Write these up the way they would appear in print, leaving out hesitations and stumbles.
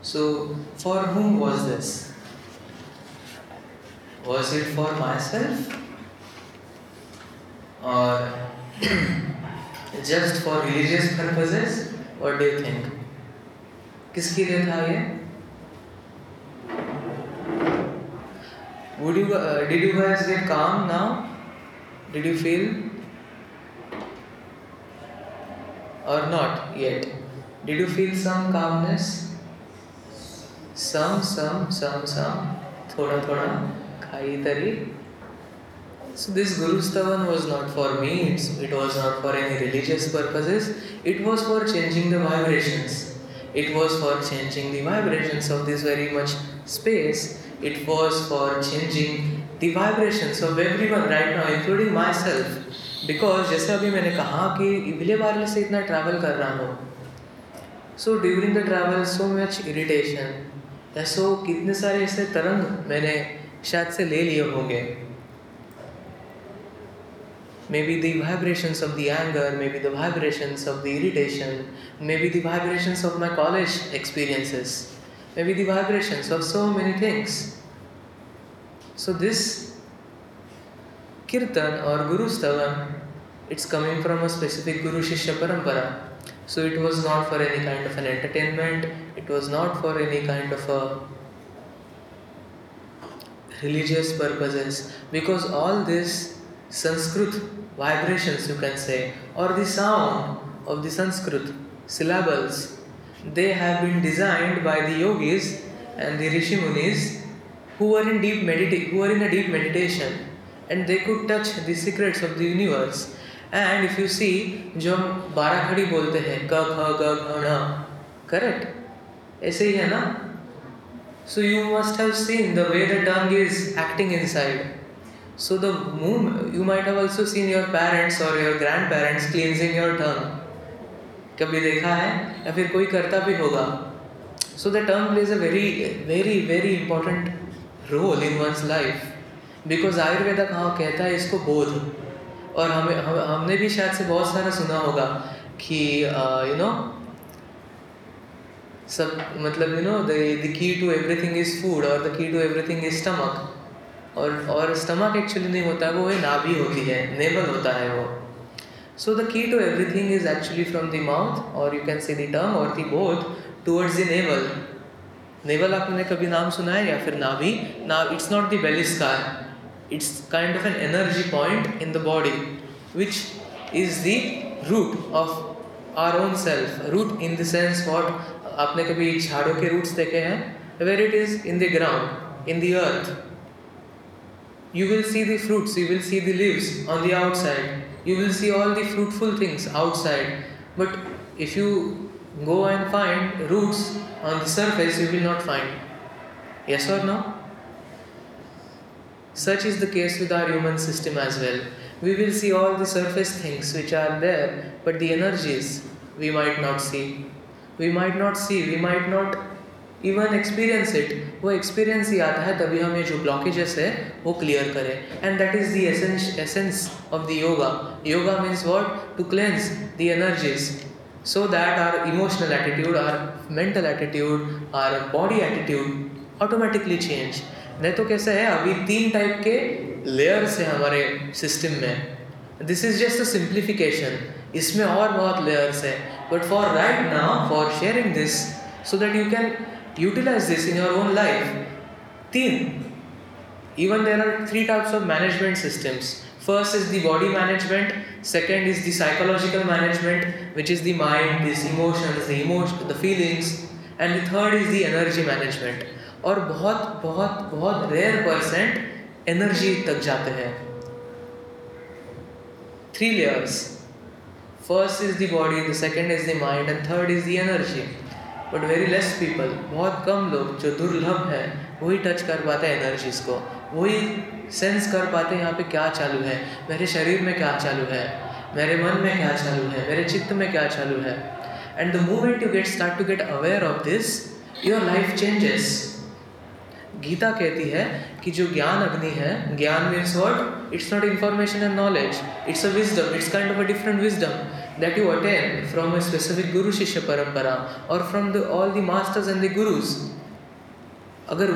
So, for whom was this? Was it for myself or just for religious purposes? What do you think? किसके लिए था ये? Did you guys get calm now? Did you feel? Or not yet? Did you feel some calmness? Some. Thoda. Khai tari. So this Guru Stavan was not for me. It was not for any religious purposes. It was for changing the vibrations. It was for changing the vibrations of this very much space. It was for changing the vibrations of everyone right now, including myself. Because जैसे अभी मैंने कहा कि विले barley से इतना travel कर रहा हूँ, so during the travel so much irritation, ऐसो कितने सारे ऐसे तरंग मैंने शायद से ले लिए होंगे. Maybe the vibrations of the anger, maybe the vibrations of the irritation, maybe the vibrations of my college experiences, maybe the vibrations of so many things. So this Kirtan or Guru Stavan, it's coming from a specific Guru Shishya Parampara. So it was not for any kind of an entertainment, it was not for any kind of a religious purposes, because all this Sanskrit vibrations, you can say, or the sound of the Sanskrit syllables, they have been designed by the yogis and the Rishi Munis who were in a deep meditation. And they could touch the secrets of the universe. And if you see, जो हम 12 खड़ी बोलते हैं, क ख ग घ ण, correct? ऐसे ही है ना? So you must have seen the way the tongue is acting inside. So the movement, you might have also seen your parents or your grandparents cleansing your tongue. कभी देखा है? या फिर कोई करता भी होगा. So the tongue plays a very, very, very important role in one's life. Because Ayurveda कहाँ कहता है इसको बोध, और हमने भी शायद से बहुत सारा सुना होगा कि यू नो सब मतलब you know the key to everything is food और the key to everything is stomach, और स्टमक एक्चुअली नहीं होता वो है, नाभि होती है, नेवल होता है वो. So the key to everything is actually from the mouth और you can say the tongue और द बोध टुवर्ड्स द नेवल. नेवल आपने कभी नाम सुना है या फिर नाभि? ना, it's not the belly scar. It's kind of an energy point in the body, which is the root of our own self. Root in the sense what आपने कभी झाड़ों के roots देखे हैं? Where it is in the ground, in the earth. You will see the fruits, you will see the leaves on the outside. You will see all the fruitful things outside. But if you go and find roots on the surface, you will not find. Yes or no? Such is the case with our human system as well. We will see all the surface things which are there, but the energies we might not see. We might not even experience it. वो experience ही आता है तभी हमें जो blockages है वो clear करें. And that is the essence of the yoga. Yoga means what? To cleanse the energies so that our emotional attitude, our mental attitude, our body attitude automatically change. नहीं तो कैसा है अभी 3 टाइप के layers हैं हमारे system में. This is just a simplification, इसमें और बहुत लेयर्स हैं, but for right now for sharing this so that you can utilise this in your own life. 3 even there are 3 types of management systems. First is the body management, second is the psychological management which is the mind, this emotions, the feelings, and the third is the energy management. और बहुत बहुत बहुत rare percent energy तक जाते हैं. 3 layers, first is the body, the second is the mind, and third is the energy. But very less people, बहुत कम लोग जो दुर्लभ हैं वही टच कर पाते हैं एनर्जीज को, वही सेंस कर पाते हैं यहाँ पे क्या चालू है, मेरे शरीर में क्या चालू है, मेरे मन में क्या चालू है, मेरे चित्त में क्या चालू है. And the moment you start to get aware of this, your life changes. Gita कहती है कि जो ज्ञान अग्नि है, ज्ञान means what? It's not information and knowledge, it's a wisdom, it's kind of a different wisdom. that you attain from a specific Guru Shishya Parampara or from all the masters and the Gurus, अगर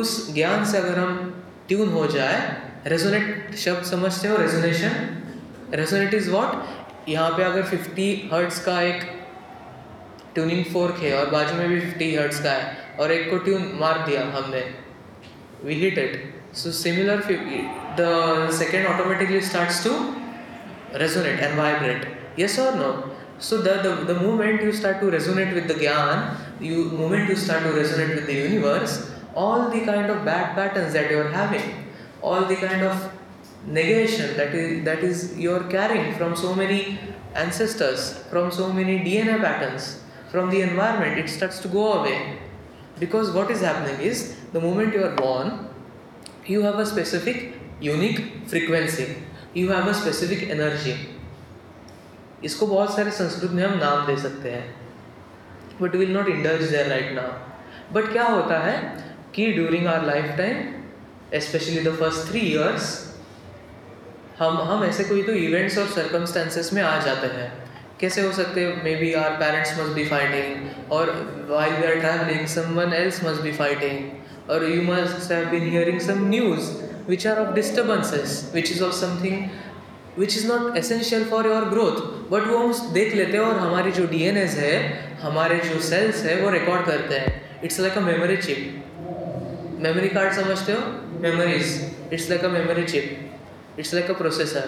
उस ज्ञान से अगर हम tune हो जाए, resonate शब्द समझते हो, रेजोनेशन, रेजोनेट इज़ वॉट, यहाँ पे अगर 50 हर्ट्स का एक ट्यूनिंग फोर्क है और बाजू में भी 50 हर्ट्स का है और एक को ट्यून मार दिया हमने, we hit it, so similar the second automatically starts to resonate and vibrate. Yes or no? So the moment you start to resonate with the Gyan, moment you start to resonate with the universe, all the kind of bad patterns that you are having, all the kind of negation that is you are carrying from so many ancestors, from so many DNA patterns, from the environment, it starts to go away. Because what is happening is, the moment you are born, you have a specific, unique frequency. You have a specific energy. इसको बहुत सारे संस्कृत में हम नाम दे सकते हैं, but we will not indulge there right now. But क्या होता है कि during our lifetime, especially the first 3 years, हम ऐसे कोई तो events और circumstances में आ जाते हैं. कैसे हो सकते हैं? Maybe our parents must be fighting, or while we are traveling, someone else must be fighting, or you must have been hearing some news which are of disturbances, which is of something which is not essential for your growth, but वो हम देख लेते हैं और हमारे जो DNAs है, हमारे जो cells है, वो record करते हैं. It's like a memory chip. Memory card समझते हो? Memories. It's like a memory chip. It's like a processor.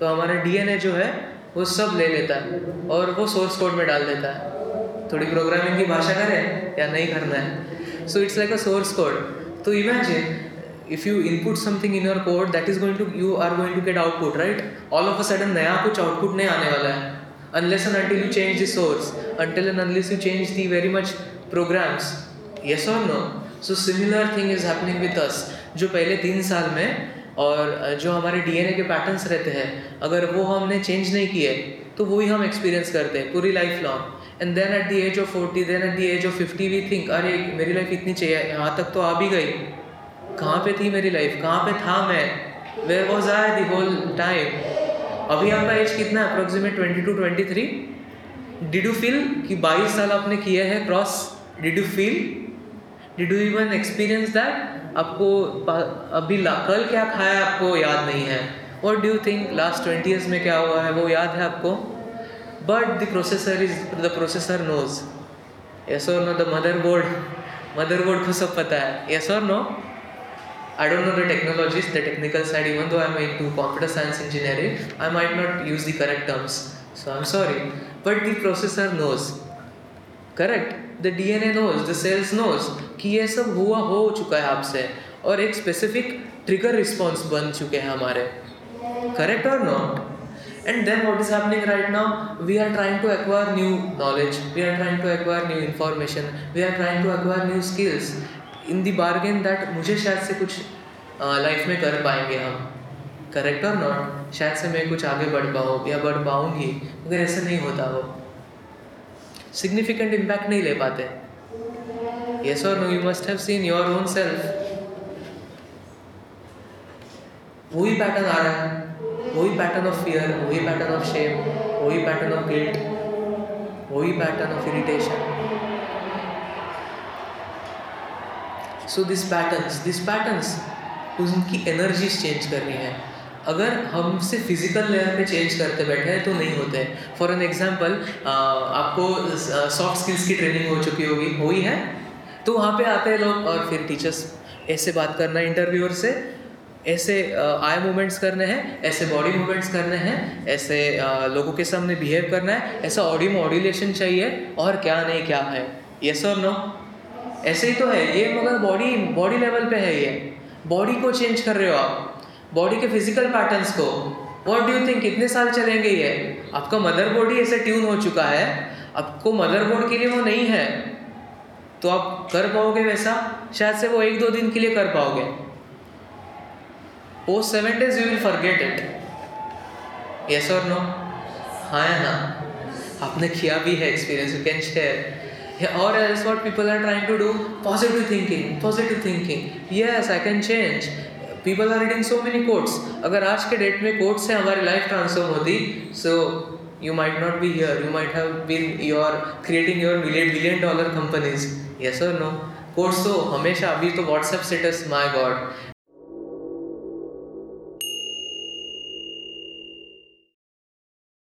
तो हमारा DNA जो है वो सब ले लेता है और वो source code में डाल देता है. थोड़ी programming की भाषा करें या नहीं करना है? So it's like a source code. तो imagine, if you input something in your code, that is going to, you are going to get output, right? All of a sudden नया कुछ output नहीं आने वाला है, unless and until you change the source, until and unless you change the very much programs. Yes or no? So similar thing is happening with us. जो पहले 3 साल में और जो हमारे DNA के patterns रहते हैं, अगर वो हमने change नहीं किए तो वही हम experience करते हैं पूरी life long. And then at the age of 40, then at the age of 50 we think, अरे मेरी life इतनी चाहिए, यहाँ तक तो आ भी गई, कहाँ पे थी मेरी लाइफ, कहाँ पे था मैं, where was I the whole time. अभी आपका एज कितना है? अप्रोक्सीमेट 22-23. डिड यू फील कि 22 साल आपने किए हैं cross? Did you feel, did you even experience that? आपको अभी कल क्या खाया आपको याद नहीं है, what do you think last 20 years में क्या हुआ है वो याद है आपको, but the processor knows. Yes और नो? द मदरबोर्ड को सब पता है. यस और no? I don't know the technologies, the technical side, even though I'm into computer science engineering, I might not use the correct terms. So I'm sorry. But the processor knows. Correct? The DNA knows, the cells knows कि ये सब हो चुका है आपसे और एक specific trigger response बन चुके हैं हमारे. Correct or not? And then what is happening right now? We are trying to acquire new knowledge. We are trying to acquire new information. We are trying to acquire new skills. In the bargain that मुझे शायद से कुछ life में कर पाएंगे हम. Correct और not? शायद से मैं कुछ आगे बढ़ पाऊँ या बढ़ पाऊँगी, मगर ऐसा नहीं होता, वो सिग्निफिकेंट इम्पैक्ट नहीं ले पाते. येस और no? You must have seen your own self. वही पैटर्न आ रहा है, वही पैटर्न ऑफ फियर, वही पैटर्न ऑफ शेम, वही पैटर्न ऑफ गिल्ट, वही pattern of irritation. So this patterns उनकी एनर्जीज चेंज करनी है. अगर हम सिर्फ फिजिकल लेयर पे चेंज करते बैठे हैं तो नहीं होते. फॉर एन एग्जांपल, आपको सॉफ्ट स्किल्स की ट्रेनिंग हो चुकी होगी, हुई है, तो वहाँ पे आते हैं लोग और फिर टीचर्स ऐसे बात करना इंटरव्यूअर से, ऐसे आई मूवमेंट्स करने हैं, ऐसे बॉडी मूवमेंट्स करने हैं, ऐसे लोगों के सामने बिहेव करना है, ऐसा ऑडियो मॉड्यूलेशन चाहिए और क्या नहीं क्या है. येस और नो? ऐसे ही तो है ये, मगर बॉडी लेवल पे है ये. बॉडी को चेंज कर रहे हो आप, बॉडी के फिजिकल पैटर्न्स को. व्हाट डू यू थिंक कितने साल चलेंगे ये? आपका मदरबोर्ड ही ऐसे ट्यून हो चुका है, आपको मदरबोर्ड के लिए वो नहीं है, तो आप कर पाओगे वैसा? शायद से वो 1-2 दिन के लिए कर पाओगे. Post 7 days you will forget it. Yes और नो? हाँ या ना? आपने किया भी है experience, you can share. Or else what people are trying to do? Positive thinking. Yes, I can change. People are reading so many quotes. अगर आज के डेट में quotes से हमारी life transform होती, so You might not be here. You might have been your creating your $1 billion companies. Yes or no? Or so हमेशा अभी तो WhatsApp status, my God,